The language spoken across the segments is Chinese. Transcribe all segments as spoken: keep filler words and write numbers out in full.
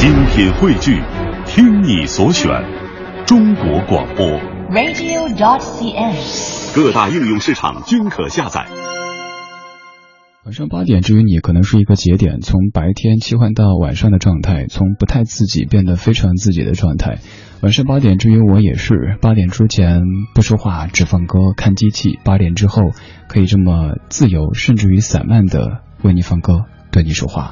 精品汇聚，听你所选，中国广播 radio 点 c s， 各大应用市场均可下载。晚上八点之于你可能是一个节点，从白天切换到晚上的状态，从不太自己变得非常自己的状态。晚上八点之于我也是，八点之前不说话，只放歌看机器，八点之后可以这么自由甚至于散漫的为你放歌对你说话。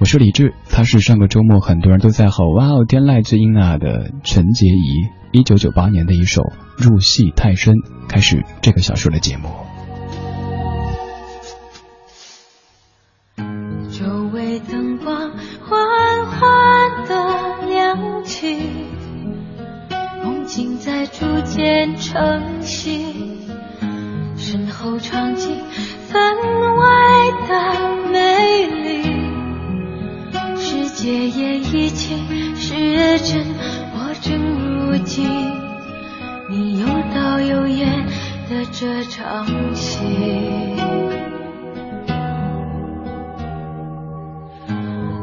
我是李志，他是上个周末很多人都在吼哇哦天籁之音啊的陈洁仪，一九九八年的一首《入戏太深》，开始这个小时的节目。周围灯光缓缓地亮起，梦境在逐渐成型，身后场景分外的美丽，世界也一起是真，我正如今你有导有演的这场戏。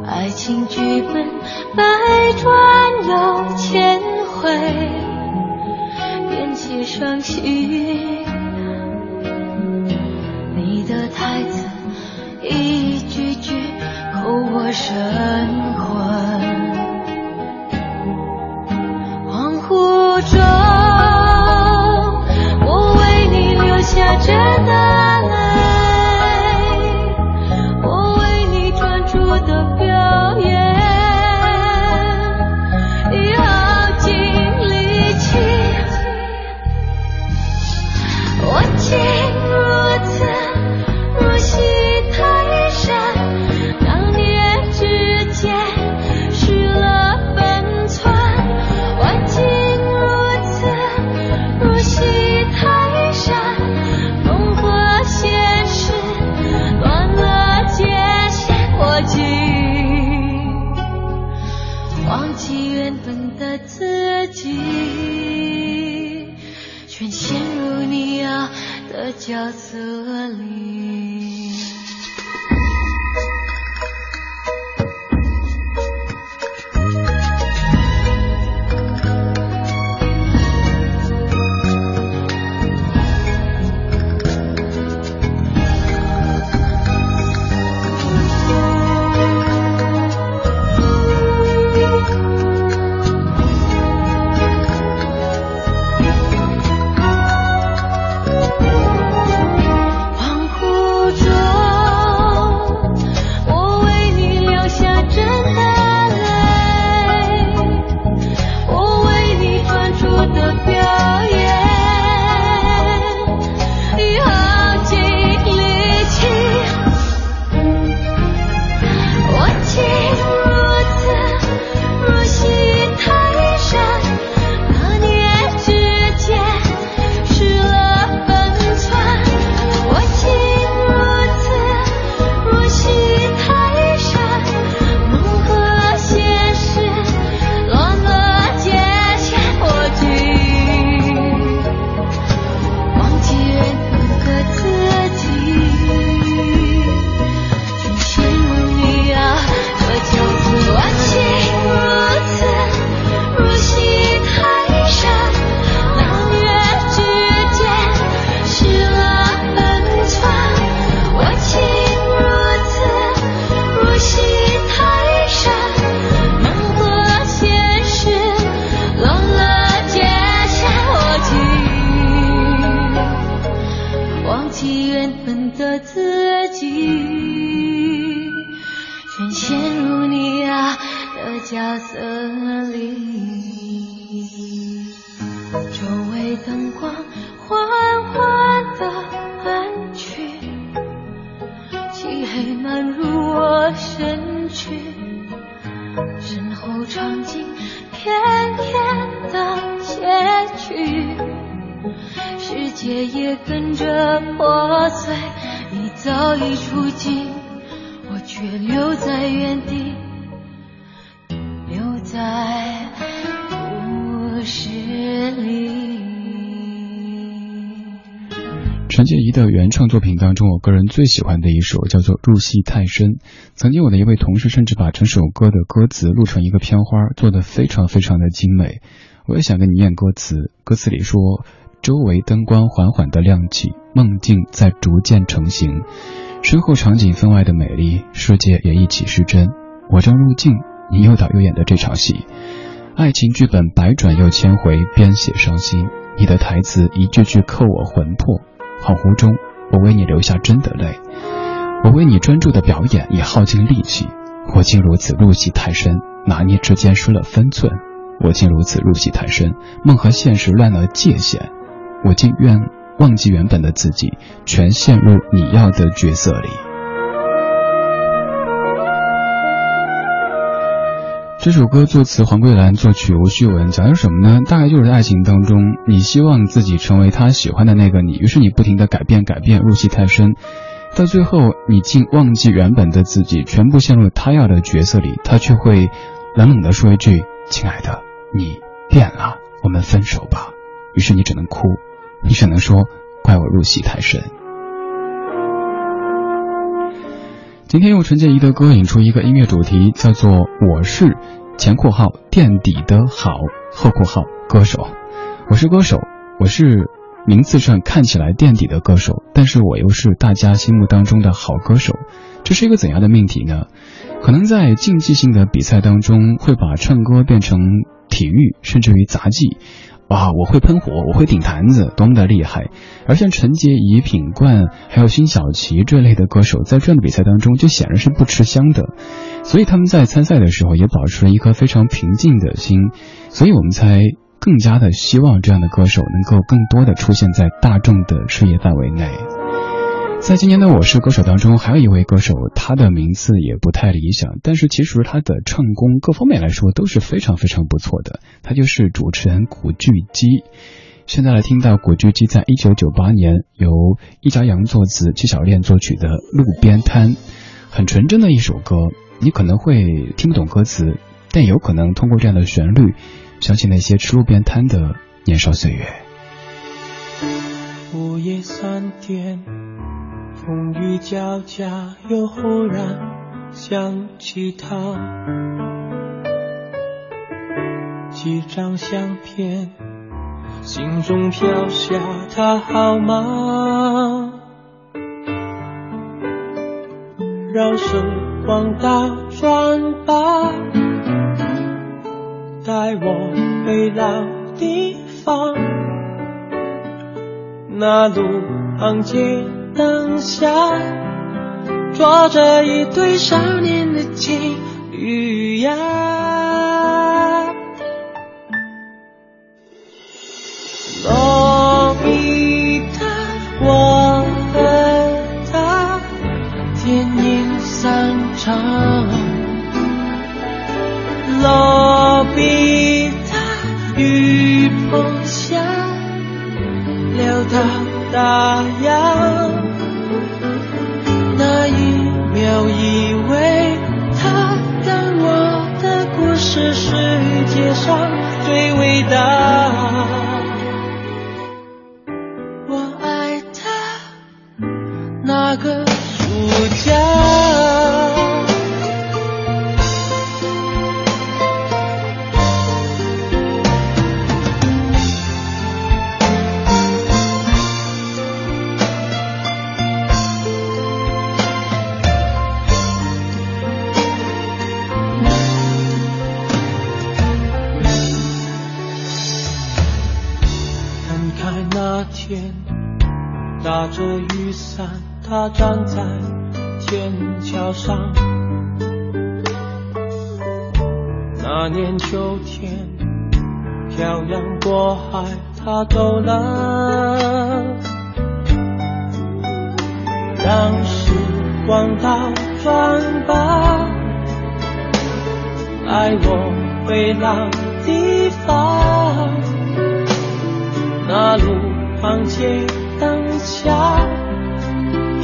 爱情剧本百转又千回，编辑上戏你的台词一句句扣我神魂，恍惚中我为你流下这的泪，我为你专注的表演，你耗尽力气，我竟角色里。陈洁仪的原创作品当中，我个人最喜欢的一首叫做《入戏太深》。曾经我的一位同事甚至把整首歌的歌词录成一个片花，做得非常非常的精美。我也想跟你念歌词，歌词里说，周围灯光缓缓地亮起，梦境在逐渐成型，身后场景分外的美丽，世界也一起失真，我正入镜，你又导又演的这场戏，爱情剧本百转又千回，编写伤心，你的台词一句句扣我魂魄，恍惚中我为你流下真的泪，我为你专注的表演也耗尽力气，我竟如此入戏太深，拿捏之间失了分寸，我竟如此入戏太深，梦和现实乱了界限，我竟愿忘记原本的自己，全陷入你要的角色里。这首歌作词黄桂兰，作曲吴旭文，讲的是什么呢？大概就是爱情当中，你希望自己成为他喜欢的那个你，于是你不停地改变改变，入戏太深，到最后你竟忘记原本的自己，全部陷入他要的角色里，他却会冷冷地说一句，亲爱的，你变了，我们分手吧。于是你只能哭，你只能说，怪我入戏太深。今天用陈洁仪的歌引出一个音乐主题，叫做我是前括号垫底的好后括号歌手。我是歌手，我是名字上看起来垫底的歌手，但是我又是大家心目当中的好歌手。这是一个怎样的命题呢？可能在竞技性的比赛当中，会把唱歌变成体育，甚至于杂技。哇，我会喷火，我会顶坛子，多么的厉害。而像陈洁仪、品冠还有辛晓琪这类的歌手，在这样的比赛当中就显然是不吃香的，所以他们在参赛的时候也保持了一颗非常平静的心，所以我们才更加的希望这样的歌手能够更多的出现在大众的视野范围内。在今年的我是歌手当中，还有一位歌手，他的名次也不太理想，但是其实他的唱功各方面来说都是非常非常不错的，他就是主持人古巨基。现在来听到古巨基在一九九八年由易家扬作词，纪晓恋作曲的《路边摊》，很纯真的一首歌，你可能会听不懂歌词，但有可能通过这样的旋律想起那些吃路边摊的年少岁月。午夜三点，风雨交加，又忽然想起他，几张相片，心中飘下他好吗？绕身往大转吧，带我回老地方，那路旁街灯下坐着一对少年的情侣呀，洛丽塔，我和她电影散场，洛丽塔与梦想聊到大洋，我以为他跟我的故事世界上最伟大，我爱他那个暑假。打着雨伞，他站在天桥上，那年秋天，漂洋过海，他走了，让时光倒转吧，爱我回老地方，那路旁街灯下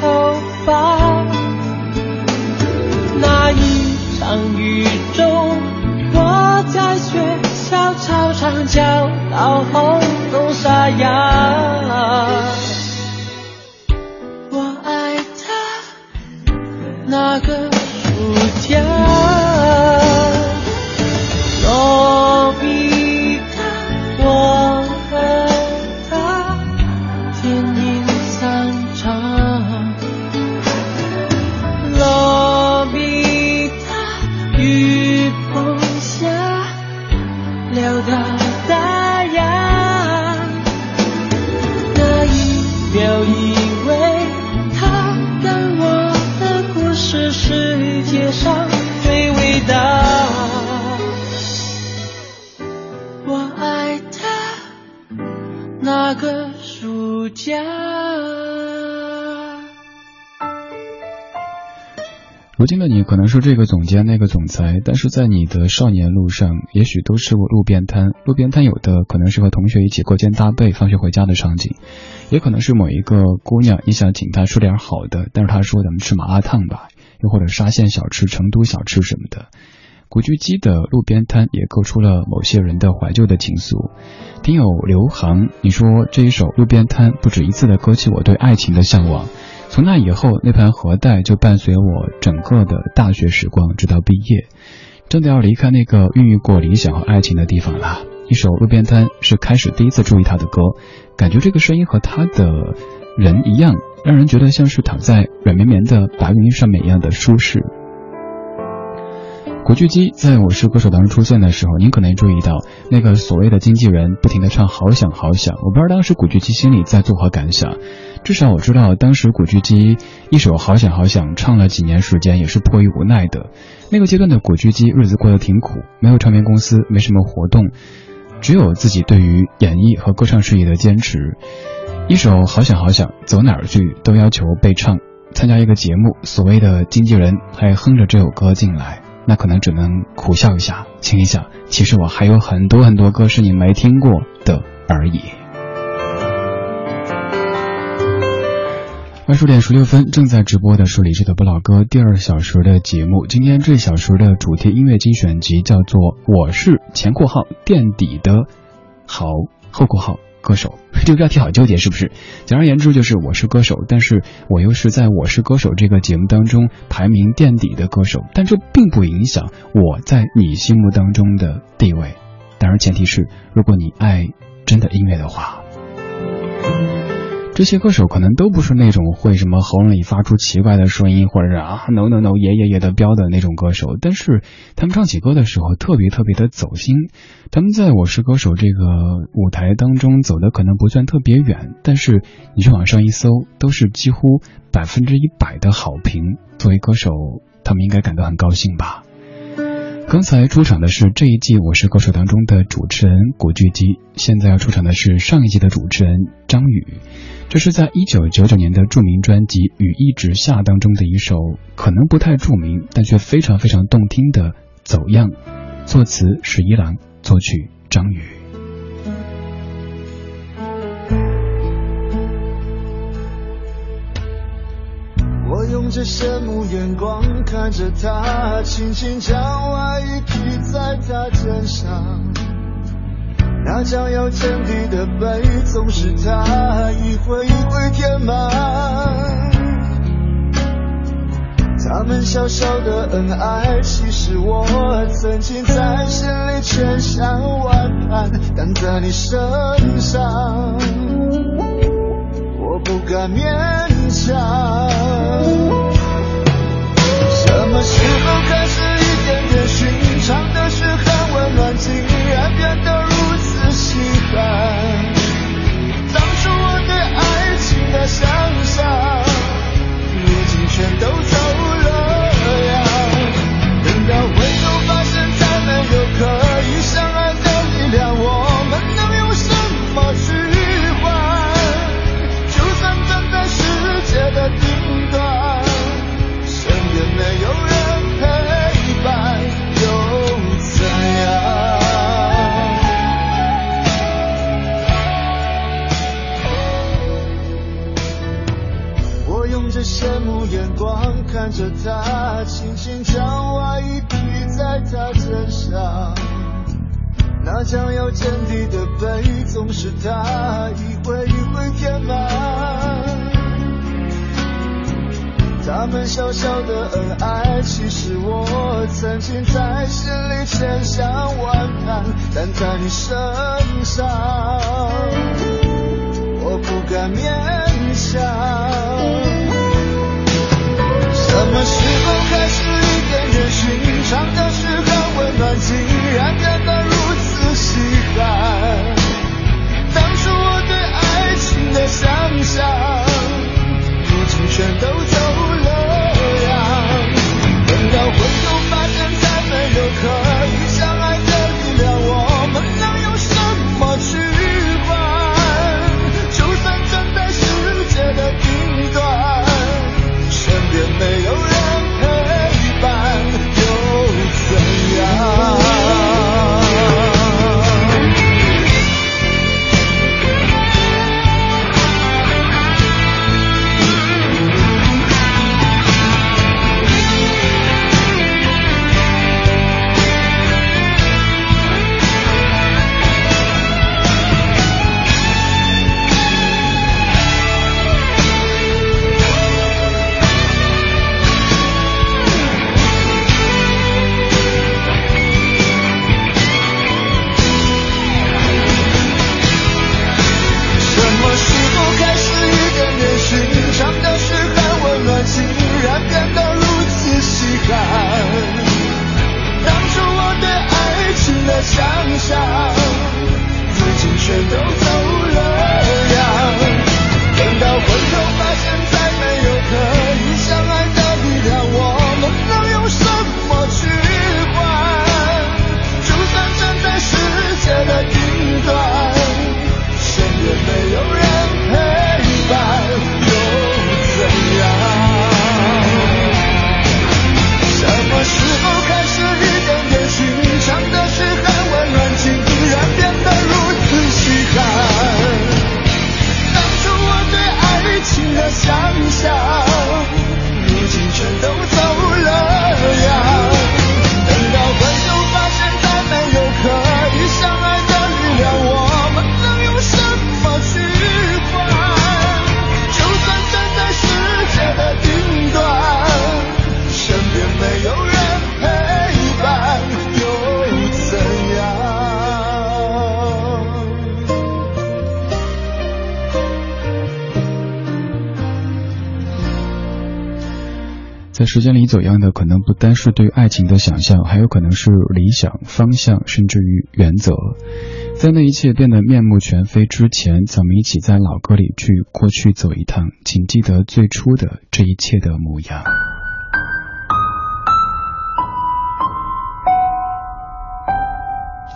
头发，那一场雨中我在学校操场叫到喉咙沙哑，我爱他那个暑假，如今的你可能是这个总监那个总裁，但是在你的少年路上也许都是路边摊，路边摊有的可能是和同学一起勾肩搭背放学回家的场景，也可能是某一个姑娘你想请她说点好的，但是她说咱们吃麻辣烫吧，又或者沙县小吃成都小吃什么的。古巨基的路边摊也勾出了某些人的怀旧的情愫。听友刘航你说，这一首路边摊不止一次的勾起我对爱情的向往，从那以后那盘盒带就伴随我整个的大学时光，直到毕业，真的要离开那个孕育过理想和爱情的地方了。一首路边摊是开始第一次注意他的歌，感觉这个声音和他的人一样，让人觉得像是躺在软绵绵的白云上面一样的舒适。古巨基在我是歌手当中出现的时候，您可能注意到那个所谓的经纪人不停地唱好想好想，我不知道当时古巨基心里在作何感想，至少我知道当时古巨基一首好想好想唱了几年时间，也是迫于无奈的。那个阶段的古巨基日子过得挺苦，没有唱片公司，没什么活动，只有自己对于演艺和歌唱事业的坚持。一首好想好想走哪儿去都要求被唱，参加一个节目，所谓的经纪人还哼着这首歌进来，那可能只能苦笑一下，亲一下，其实我还有很多很多歌是你没听过的而已。二十点十六分，正在直播的是理智的不老歌第二小时的节目。今天这小时的主题音乐精选集叫做我是前括号垫底的好后括号歌手，这个标题好纠结是不是？简而言之就是我是歌手，但是我又是在我是歌手这个节目当中排名垫底的歌手，但这并不影响我在你心目当中的地位，当然前提是如果你爱真的音乐的话。这些歌手可能都不是那种会什么喉咙里发出奇怪的声音，或者是啊 no no no 耶耶耶的飙的那种歌手，但是他们唱起歌的时候特别特别的走心。他们在我是歌手这个舞台当中走的可能不算特别远，但是你去网上一搜都是几乎百分之一百的好评，作为歌手他们应该感到很高兴吧。刚才出场的是这一季我是歌手当中的主持人古巨基，现在要出场的是上一季的主持人张宇。这是在一九九九年的著名专辑《雨一直下》当中的一首可能不太著名但却非常非常动听的走样，作词十一郎，作曲张宇。我用着羡慕眼光看着他，轻轻将外衣披在他肩上，那将要见底的杯总是他一回一回填满。他们小小的恩爱，其实我曾经在心里千山万盼，但在你身上我不敢勉强。什么时候开始一点点寻常的事很温暖，竟然变得稀罕，当初我对爱情的想象如今全都走了样。等到温柔发生才能有可以相爱的力量，我们能用什么去换？就算站在世界的地着羡慕眼光看着他，轻轻将外衣披在他身上，那将要见底的杯总是他一回一回填满。他们小小的恩爱，其实我曾经在心里千想万谈，但在你身上我不敢勉强。什么时候开始一点点寻常的时候温暖，竟然感到如此稀罕？当初我对爱情的想象，如今全都走。要回头发现才没有可以相爱的力量，我们能用什么去换？就算站在世界的顶端，身边没有人陪伴又怎样？在时间里走样的可能不单是对爱情的想象，还有可能是理想、方向，甚至于原则。在那一切变得面目全非之前，咱们一起在老歌里去过去走一趟，请记得最初的这一切的模样。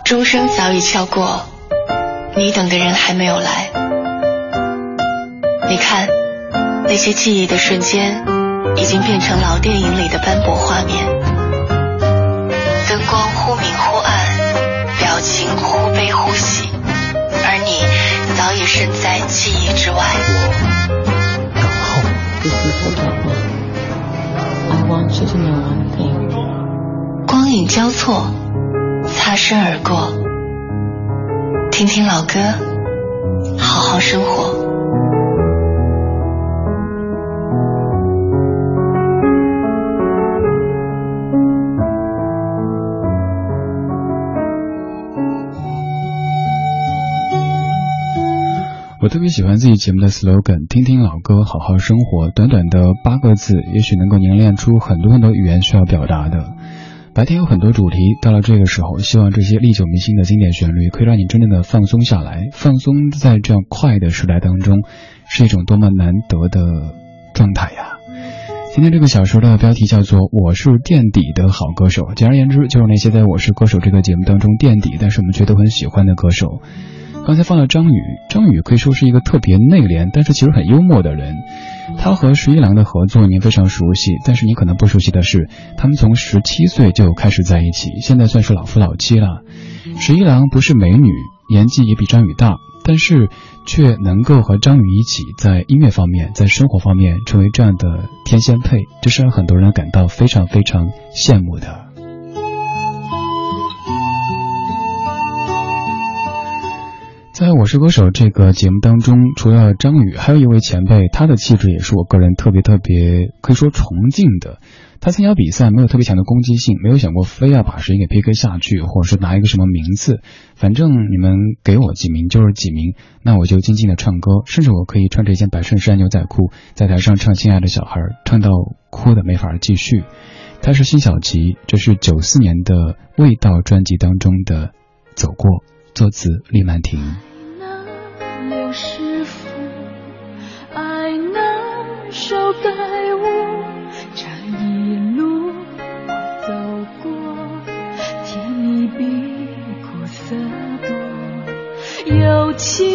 钟声早已敲过，你等的人还没有来。你看，那些记忆的瞬间已经变成老电影里的斑驳画面，灯光忽明忽暗，表情忽悲忽喜，而你早已身在记忆之外。等候 I want you to know one thing。 光影交错，擦身而过，听听老歌，好好生活。我特别喜欢自己节目的 slogan， 听听老歌，好好生活。短短的八个字，也许能够凝练出很多很多语言需要表达的。白天有很多主题，到了这个时候，希望这些历久弥新的经典旋律可以让你真正的放松下来。放松在这样快的时代当中，是一种多么难得的状态呀！今天这个小说的标题叫做《我是垫底的好歌手》，简而言之，就是那些在《我是歌手》这个节目当中垫底，但是我们却都很喜欢的歌手。刚才放了张宇，张宇可以说是一个特别内敛，但是其实很幽默的人。他和十一郎的合作您非常熟悉，但是你可能不熟悉的是，他们从十七岁就开始在一起，现在算是老夫老妻了。十一郎不是美女，年纪也比张宇大，但是却能够和张宇一起在音乐方面，在生活方面成为这样的天仙配，这是让很多人感到非常非常羡慕的。在我是歌手这个节目当中，除了张宇，还有一位前辈，他的气质也是我个人特别特别可以说崇敬的。他参加比赛没有特别强的攻击性，没有想过非要把谁给 P K 下去，或者是拿一个什么名次，反正你们给我几名就是几名，那我就静静的唱歌，甚至我可以穿着一件白衬衫牛仔裤在台上唱亲爱的小孩，唱到哭的没法继续。他是辛晓琪，这是九四年的味道专辑当中的走过，作词李曼婷。爱难修改我这一路走过，甜蜜比苦涩多，有情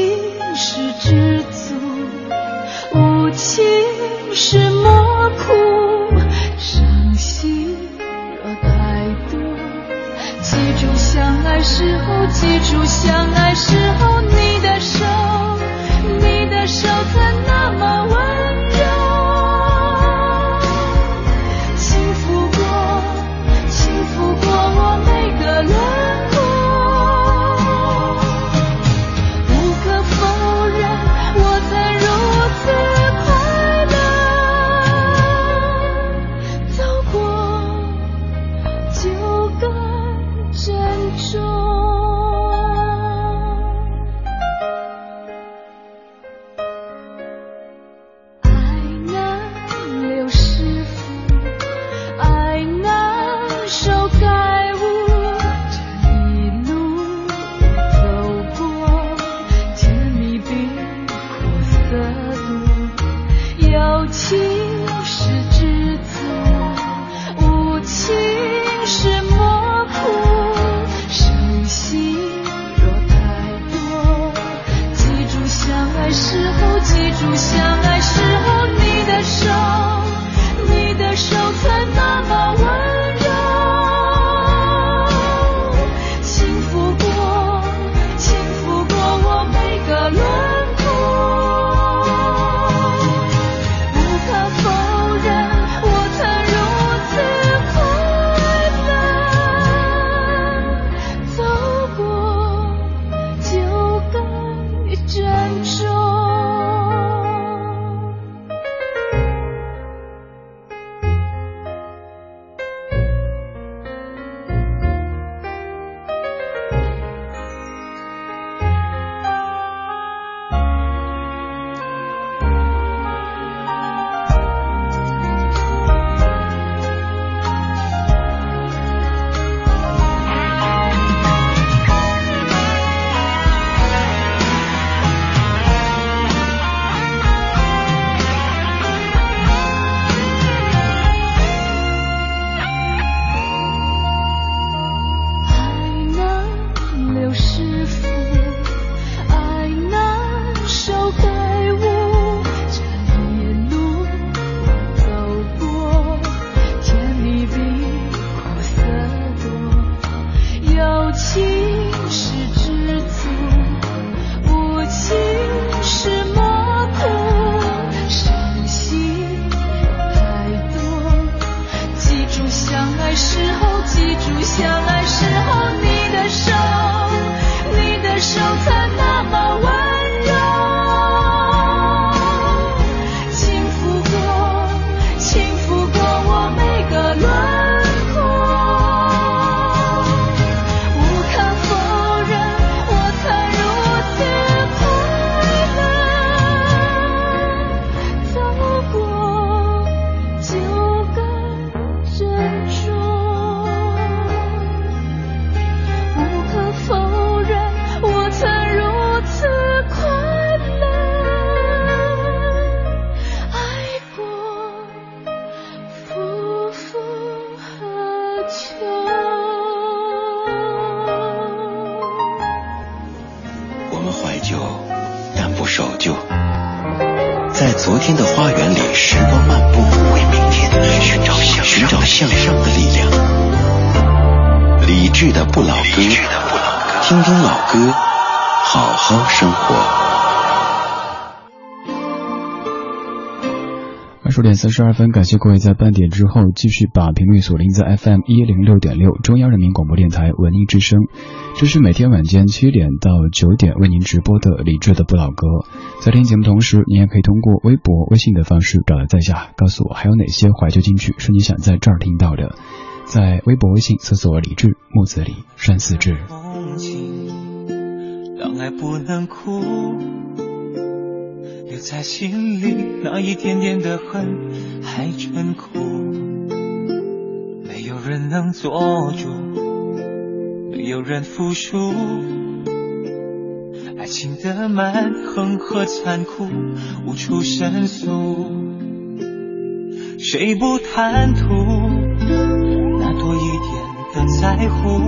是知足，无情是莫哭，伤心若太多，记住相爱时候，记住相爱时候，你的手你的手曾那么温柔，幸福过，幸福过我每个轮廓。无可否认，我曾如此快乐，走过就该珍重。听听老歌，好好生活。十点三十二分，感谢各位在半点之后继续把频率锁定在 F M 一零六点六中央人民广播电台文艺之声，这是每天晚间七点到九点为您直播的李志的不老歌。在听节目同时，您也可以通过微博、微信的方式找来在下，告诉我还有哪些怀旧金曲是你想在这儿听到的。在微博、微信搜索李志，木子李，山四志。让爱不能哭，留在心里那一点点的恨还真苦，没有人能做主，没有人服输，爱情的蛮横和残酷无处申诉，谁不贪图那多一点的在乎，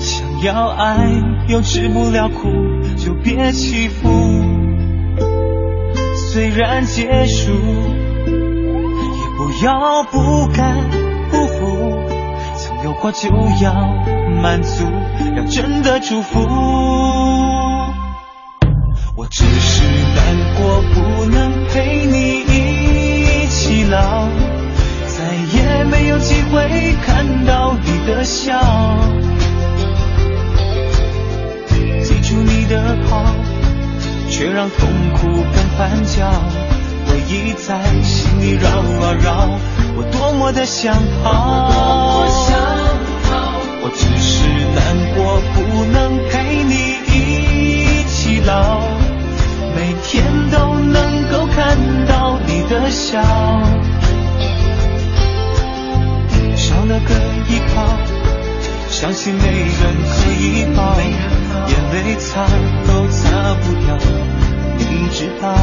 想要爱又吃不了苦，就别欺负。虽然结束，也不要不甘不服，曾有过就要满足，要真的祝福。我只是难过，不能陪你一起老，再也没有机会看到你的笑。记住你的好，却让痛苦更翻搅，回忆在心里绕啊绕，我多么的想逃，我只是难过不能陪你一起老，每天都能够看到你的笑，少了个依靠，相信没人可以抱，眼泪擦都擦不掉，你知道。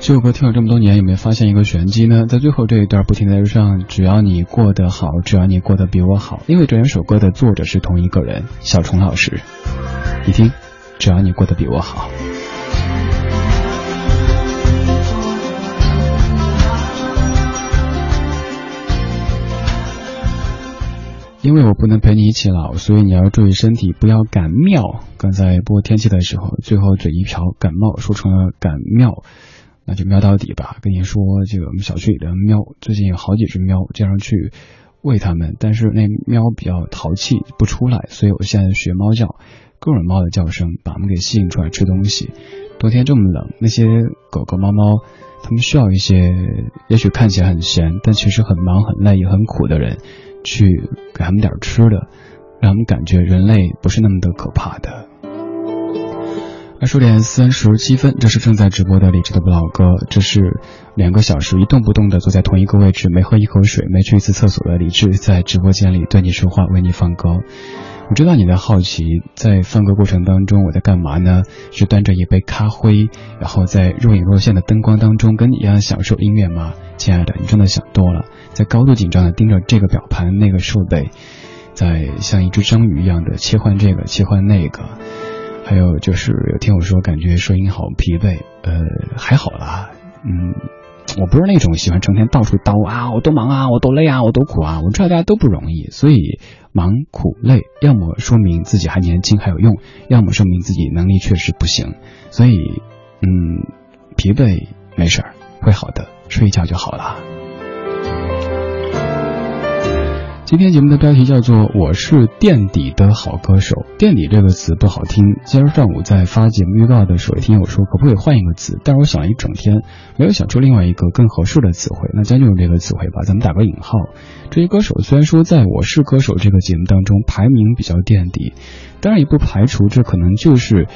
这首歌听了这么多年，有没有发现一个玄机呢？在最后这一段不停的上，只要你过得好，只要你过得比我好，因为这两首歌的作者是同一个人，小虫老师。你听，只要你过得比我好。因为我不能陪你一起老，所以你要注意身体，不要感冒。刚才播天气的时候，最后嘴一瓢感冒说成了感冒，那就喵到底吧。跟你说这个我们小区里的喵，最近有好几只喵，经常去喂它们，但是那喵比较淘气不出来，所以我现在学猫叫，各种猫的叫声把它们给吸引出来吃东西。冬天这么冷，那些狗狗猫猫它们需要一些也许看起来很闲但其实很忙很累也很苦的人去给他们点吃的，让他们感觉人类不是那么的可怕的。二十点三十七分，这是正在直播的理智的不老歌，这是两个小时一动不动的坐在同一个位置，没喝一口水，没去一次厕所的理智在直播间里对你说话，为你放歌。我知道你的好奇，在放歌过程当中我在干嘛呢？是端着一杯咖啡，然后在若隐若现的灯光当中跟你一样享受音乐吗？亲爱的，你真的想多了。在高度紧张的盯着这个表盘那个设备，在像一只章鱼一样的切换这个切换那个。还有就是有听我说感觉声音好疲惫，呃，还好啦，嗯，我不是那种喜欢成天到处叨啊，我多忙啊，我多累啊，我多苦啊，我知道大家都不容易，所以忙苦累，要么说明自己还年轻还有用，要么说明自己能力确实不行，所以，嗯，疲惫没事儿，会好的，睡一觉就好啦。今天节目的标题叫做我是垫底的好歌手。垫底这个词不好听，今儿上午在发节目预告的时候也听我说可不可以换一个词，但是我想了一整天没有想出另外一个更合适的词汇，那咱就用这个词汇吧，咱们打个引号。这些歌手虽然说在我是歌手这个节目当中排名比较垫底，当然也不排除这可能就是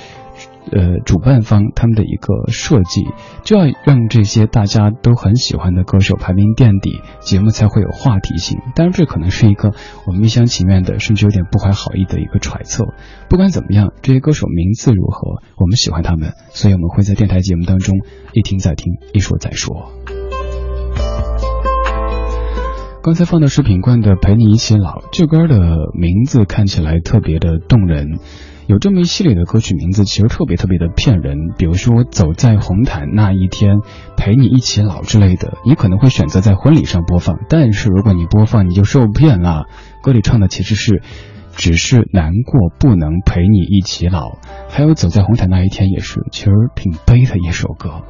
呃，主办方他们的一个设计，就要让这些大家都很喜欢的歌手排名垫底，节目才会有话题性。当然这可能是一个我们一厢情愿的，甚至有点不怀好意的一个揣测。不管怎么样，这些歌手名字如何，我们喜欢他们，所以我们会在电台节目当中一听再听，一说再说。刚才放的是品冠的《陪你一起老》，这歌的名字看起来特别的动人，有这么一系列的歌曲名字其实特别特别的骗人，比如说走在红毯那一天，陪你一起老之类的，你可能会选择在婚礼上播放，但是如果你播放你就受骗了，歌里唱的其实是只是难过不能陪你一起老。还有走在红毯那一天也是其实挺悲的一首歌。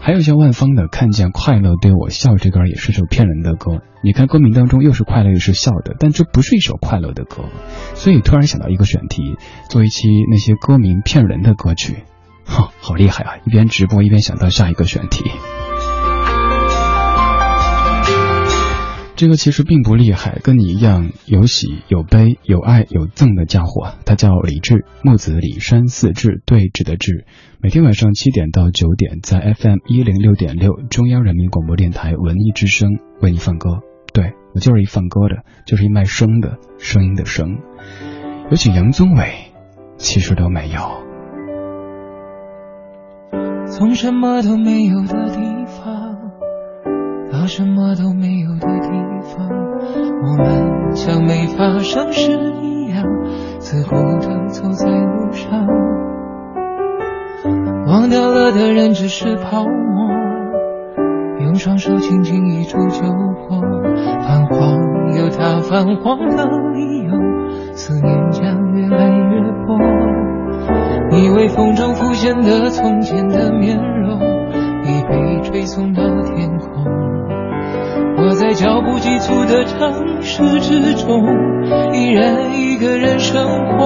还有像万芳的看见快乐对我笑，这歌也是首骗人的歌，你看歌名当中又是快乐又是笑的，但这不是一首快乐的歌。所以突然想到一个选题，做一期那些歌名骗人的歌曲。哈，好厉害啊，一边直播一边想到下一个选题。这个其实并不厉害，跟你一样有喜有悲有爱有憎的家伙，他叫李志，木子李，山寺志，对峙的志。每天晚上七点到九点在 F M 一零六点六 中央人民广播电台文艺之声为你放歌。对，我就是一放歌的，就是一卖声的，声音的声。有请杨宗纬，其实都没有。从什么都没有的地方到什么都没有的地方，我们像没发生事一样自顾地走在路上，忘掉了的人只是泡沫，用双手轻轻一触就破，泛黄有它泛黄的理由，思念将越来越薄，你微风中浮现的从前的面容已被吹送到天空，我在脚步急促的城市之中依然一个人生活，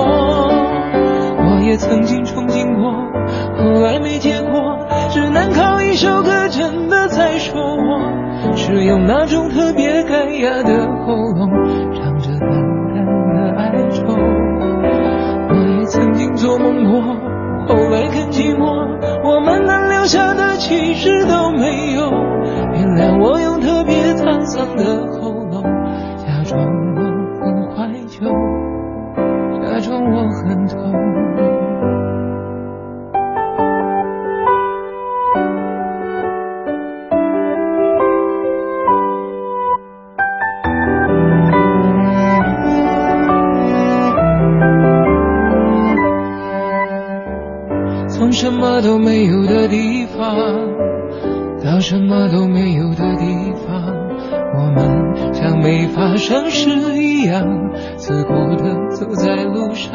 我也曾经憧憬过，后来没结果，只能靠一首歌真的在说我，是用那种特别干哑的喉咙唱着淡淡的哀愁，我也曾经做梦过，后来更寂寞，我们能留下的其实都没有，原谅我用特别沧桑的喉咙假装我很怀旧，假装我很痛。从什么都没有的地方到什么都没有的地方，我们像没没发生时一样自顾地走在路上，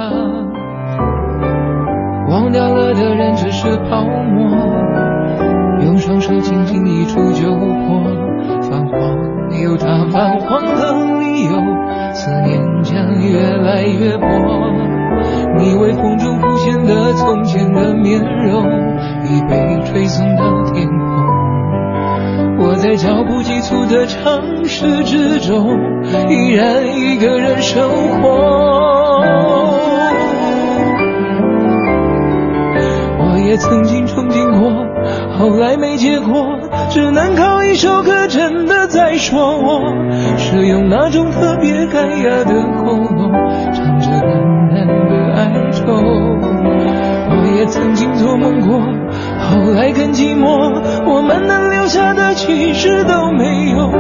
忘掉了的人只是泡沫，用双手轻轻一触就破，泛黄有它泛黄的理由，思念将越来越薄，你微风中浮现的从前的面容已被吹送到天空，我在脚步急促的城市之中依然一个人生活，我也曾经憧憬过，后来没结果，只能靠一首歌真的在说我，是用那种特别干哑的喉咙唱着淡淡的哀愁，我也曾经做梦过，后来更寂寞，我们能留下的其实都没有，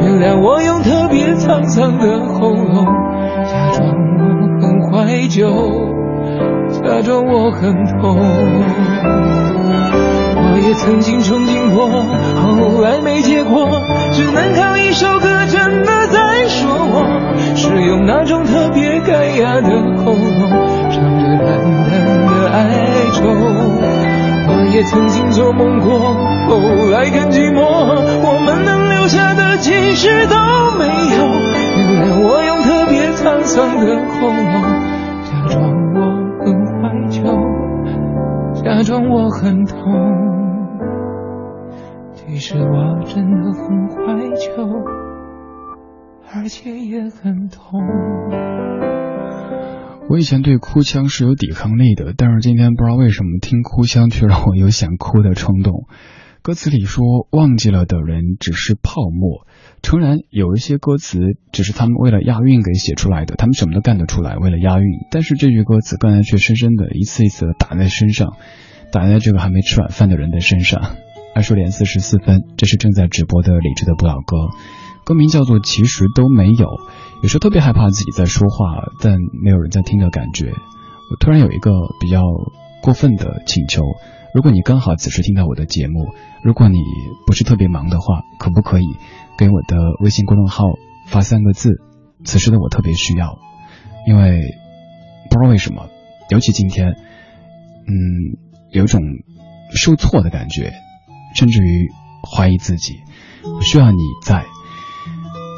原谅我用特别沧桑的喉咙假装我很怀旧，假装我很痛，我也曾经憧憬过，后来没结果，只能靠一首歌真的在说我，是用那种特别干哑的喉咙唱着淡淡的哀愁，我也曾经做梦过，后来更寂寞，我们能留下的其实都没有，原来我用特别沧桑的喉咙假装我很怀旧，假装我很痛，其实我真的很怀旧，而且也很痛。我以前对哭腔是有抵抗力的，但是今天不知道为什么听哭腔却让我有想哭的冲动。歌词里说忘记了的人只是泡沫，诚然有一些歌词只是他们为了押韵给写出来的，他们什么都干得出来，为了押韵，但是这句歌词刚才却深深的一次一次的打在身上，打在这个还没吃晚饭的人的身上。二十点四十四分，这是正在直播的理智的不老歌，歌名叫做其实都没有。有时候特别害怕自己在说话但没有人在听的感觉。我突然有一个比较过分的请求，如果你刚好此时听到我的节目，如果你不是特别忙的话，可不可以给我的微信公众号发三个字，此时的我特别需要。因为不知道为什么，尤其今天嗯，有种受挫的感觉，甚至于怀疑自己，我需要你在，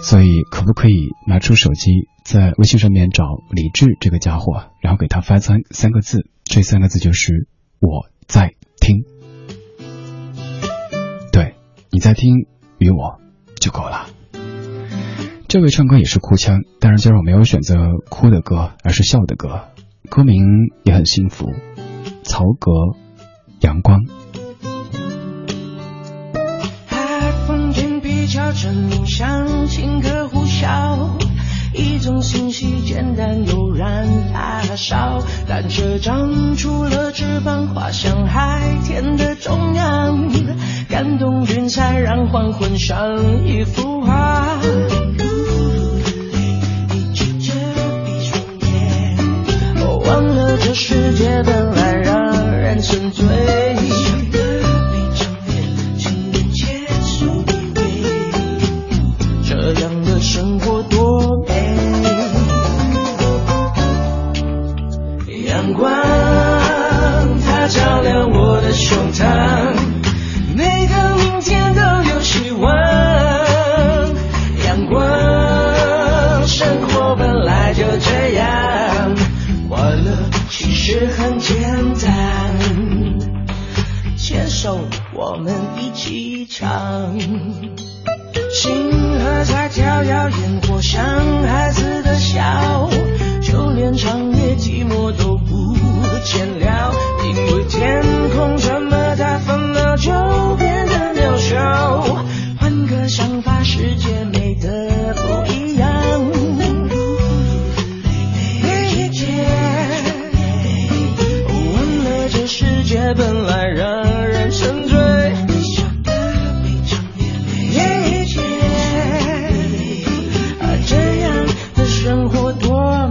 所以可不可以拿出手机在微信上面找李志这个家伙，然后给他发三三个字，这三个字就是我在听，对，你在听与我就够了。这位唱歌也是哭腔，但是今儿我没有选择哭的歌，而是笑的歌，歌名也很幸福，曹格阳光。海风紧闭敲着铃响，情歌呼啸，一种信息简单悠然打烧，但这张除了翅膀滑向海天的中央，感动云彩让黄昏像一幅画，你指着闭双眼，我忘了这世界本来让人沉醉，这样的生活多美，阳光它照亮我的胸膛，每个明天都有希望，阳光生活本来就这样，快乐其实很简单，牵手我们一起唱，星河在跳摇，烟火像孩子的笑，就连长夜寂寞都不见了，因为天空这么大，烦恼就变得渺小，换个想法，世界美得不一样，忘了这世界本来让人沉醉，生活多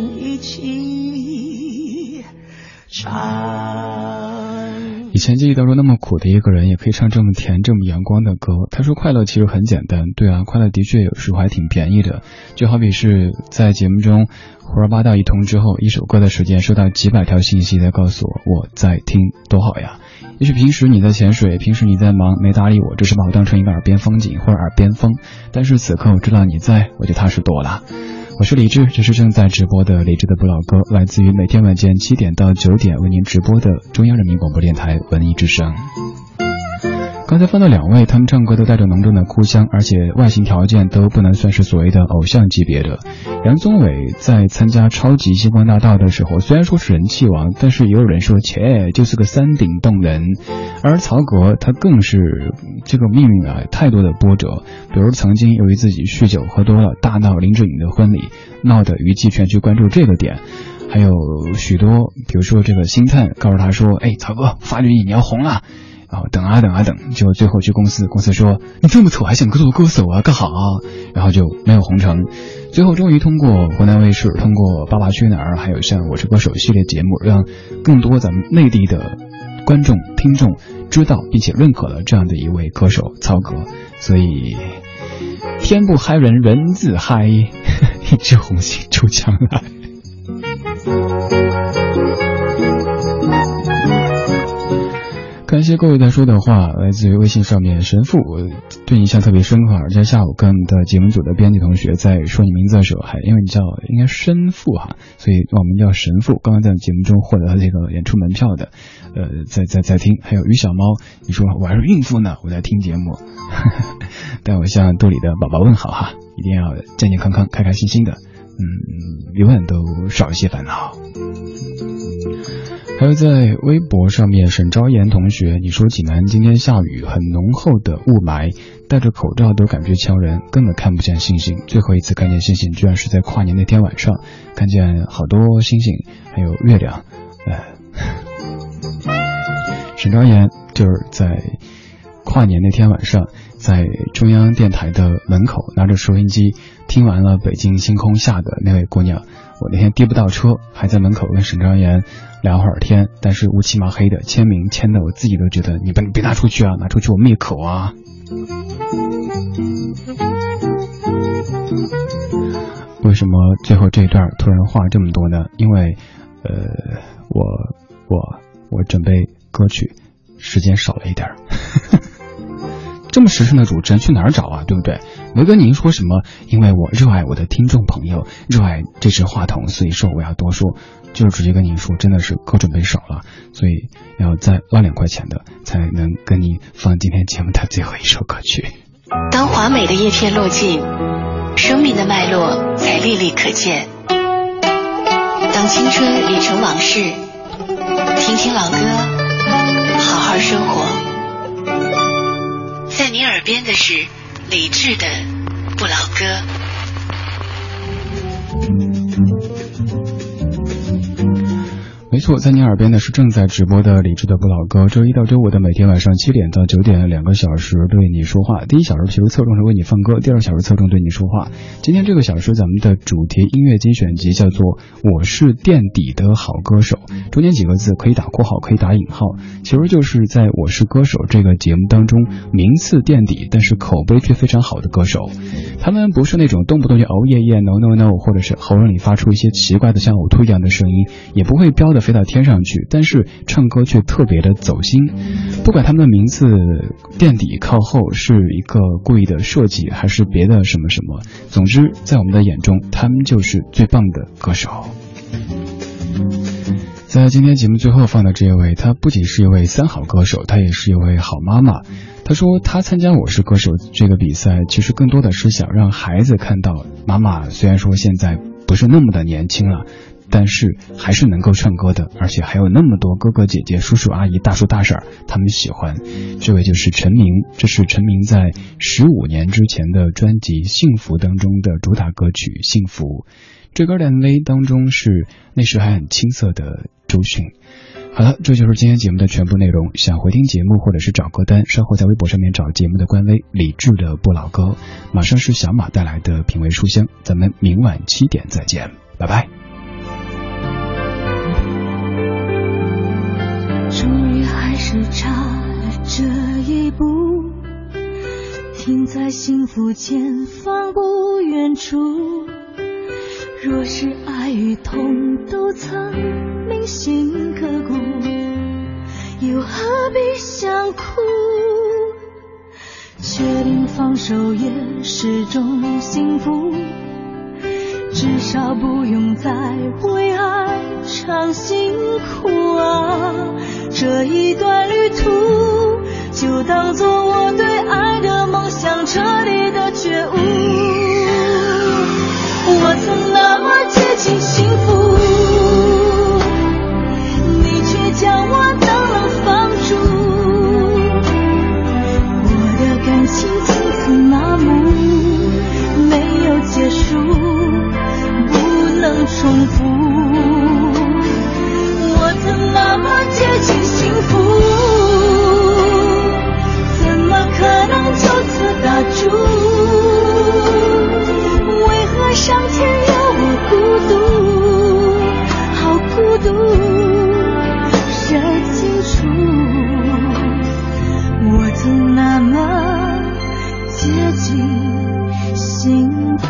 们一起唱。以前记忆当中那么苦的一个人也可以唱这么甜这么阳光的歌。他说快乐其实很简单，对啊，快乐的确有时候还挺便宜的，就好比是在节目中胡说八道一通之后，一首歌的时间收到几百条信息在告诉我我在听，多好呀。也许平时你在潜水，平时你在忙没搭理我，只是把我当成一个耳边风景或者耳边风，但是此刻我知道你在，我就踏实多了。我是李志，这是正在直播的李志的不老歌，来自于每天晚间七点到九点为您直播的中央人民广播电台文艺之声。刚才放到两位，他们唱歌都带着浓重的哭腔，而且外形条件都不能算是所谓的偶像级别的。杨宗纬在参加超级星光大道的时候，虽然说是人气王，但是也有人说切就是个山顶洞人。而曹格他更是这个命运啊太多的波折，比如曾经由于自己酗酒喝多了大闹林志颖的婚礼，闹得娱记全去关注这个点。还有许多比如说这个星探告诉他说，哎，曹哥发觉你要红了啊、哦，等啊等啊等，就最后去公司，公司说你这么丑还想做歌手啊，干好、啊，然后就没有红成。最后终于通过湖南卫视，通过《爸爸去哪儿》，还有像《我是歌手》系列节目，让更多咱们内地的观众听众知道并且认可了这样的一位歌手曹格。所以天不嗨人，人自嗨，一枝红杏出墙来。感谢各位在说的话，来自于微信上面神父，我对你印象特别深刻。在下午跟我们的节目组的编辑同学在说你名字的时候，还因为你叫应该神父哈，所以我们叫神父。刚刚在节目中获得这个演出门票的，呃，在在在听。还有于小猫，你说我还是孕妇呢，我在听节目，但我向肚里的宝宝问好哈，一定要健健康康、开开心心的，嗯，永远都少一些烦恼。还有在微博上面沈昭言同学，你说济南今天下雨，很浓厚的雾霾，戴着口罩都感觉呛人，根本看不见星星。最后一次看见星星居然是在跨年那天晚上，看见好多星星还有月亮。沈昭言就是在跨年那天晚上在中央电台的门口拿着收音机听完了北京星空下的那位姑娘。我那天滴不到车，还在门口跟沈昭言聊会儿天，但是乌漆麻黑的，签名签的我自己都觉得你别别拿出去啊，拿出去我灭口啊。为什么最后这一段突然话这么多呢？因为呃我我我准备歌曲时间少了一点儿。这么时尚的主持人去哪儿找啊，对不对？没跟您说什么，因为我热爱我的听众朋友，热爱这支话筒，所以说我要多说，就是直接跟您说，真的是歌准备少了，所以要再拉两块钱的，才能跟您放今天节目的最后一首歌曲。当华美的叶片落尽，生命的脉络才历历可见。当青春已成往事，听听老歌，好好生活。在您耳边的是李志的不老歌。没错，在您耳边的是正在直播的李志的不老歌，周一到周五的每天晚上七点到九点，两个小时对你说话。第一小时其实侧重是为你放歌，第二小时侧重对你说话。今天这个小时咱们的主题音乐精选集叫做我是垫底的好歌手，中间几个字可以打括号可以打引号，其实就是在我是歌手这个节目当中名次垫底但是口碑却非常好的歌手。他们不是那种动不动就熬夜夜 no no no 或者是喉咙里发出一些奇怪的像呕吐一样的声音，也不会飙的飞到天上去，但是唱歌却特别的走心。不管他们的名字垫底靠后是一个故意的设计还是别的什么什么，总之在我们的眼中他们就是最棒的歌手。在今天节目最后放的这位，他不仅是一位三好歌手，他也是一位好妈妈。他说他参加我是歌手这个比赛，其实更多的是想让孩子看到妈妈虽然说现在不是那么的年轻了，但是还是能够唱歌的，而且还有那么多哥哥姐姐叔叔阿姨大叔大婶他们喜欢。这位就是陈明，这是陈明在十五年之前的专辑《幸福》当中的主打歌曲《幸福》，这歌的 M V 当中是那时还很青涩的周迅。好了，这就是今天节目的全部内容。想回听节目或者是找歌单，稍后在微博上面找节目的官微李志的不老歌。马上是小马带来的品味书香，咱们明晚七点再见，拜拜。不见放不远处，若是爱与痛都曾铭心刻骨，又何必想哭，确定放手也是种幸福，至少不用再为爱尝辛苦啊，这一段旅途就当作我对爱的梦想彻底的觉悟，我曾那么接近幸福，你却将我当冷放逐，我的感情从此麻木，没有结束，不能重复，我曾那么接近幸福，可能就此打住，为何上天要我孤独，好孤独，谁清楚，我曾那么接近幸福。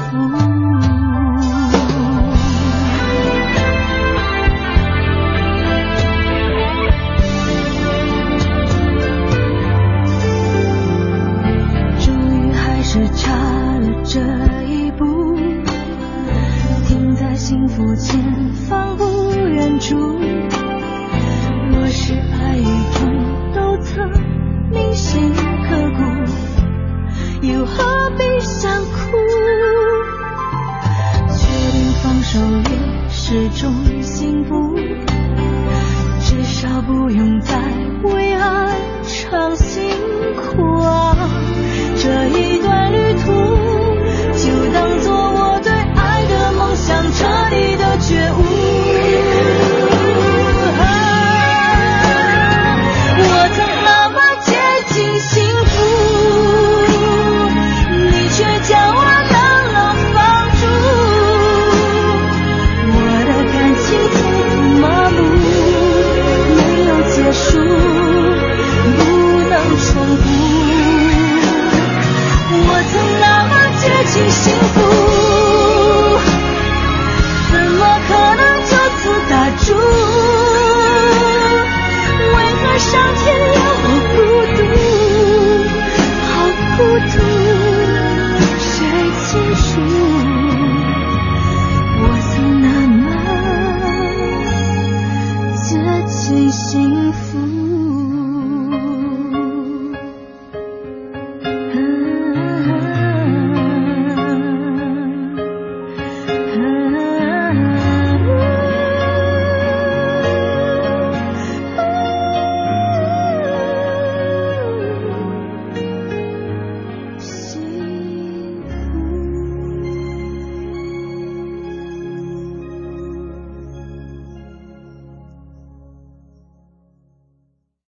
不用再为爱尝辛苦啊，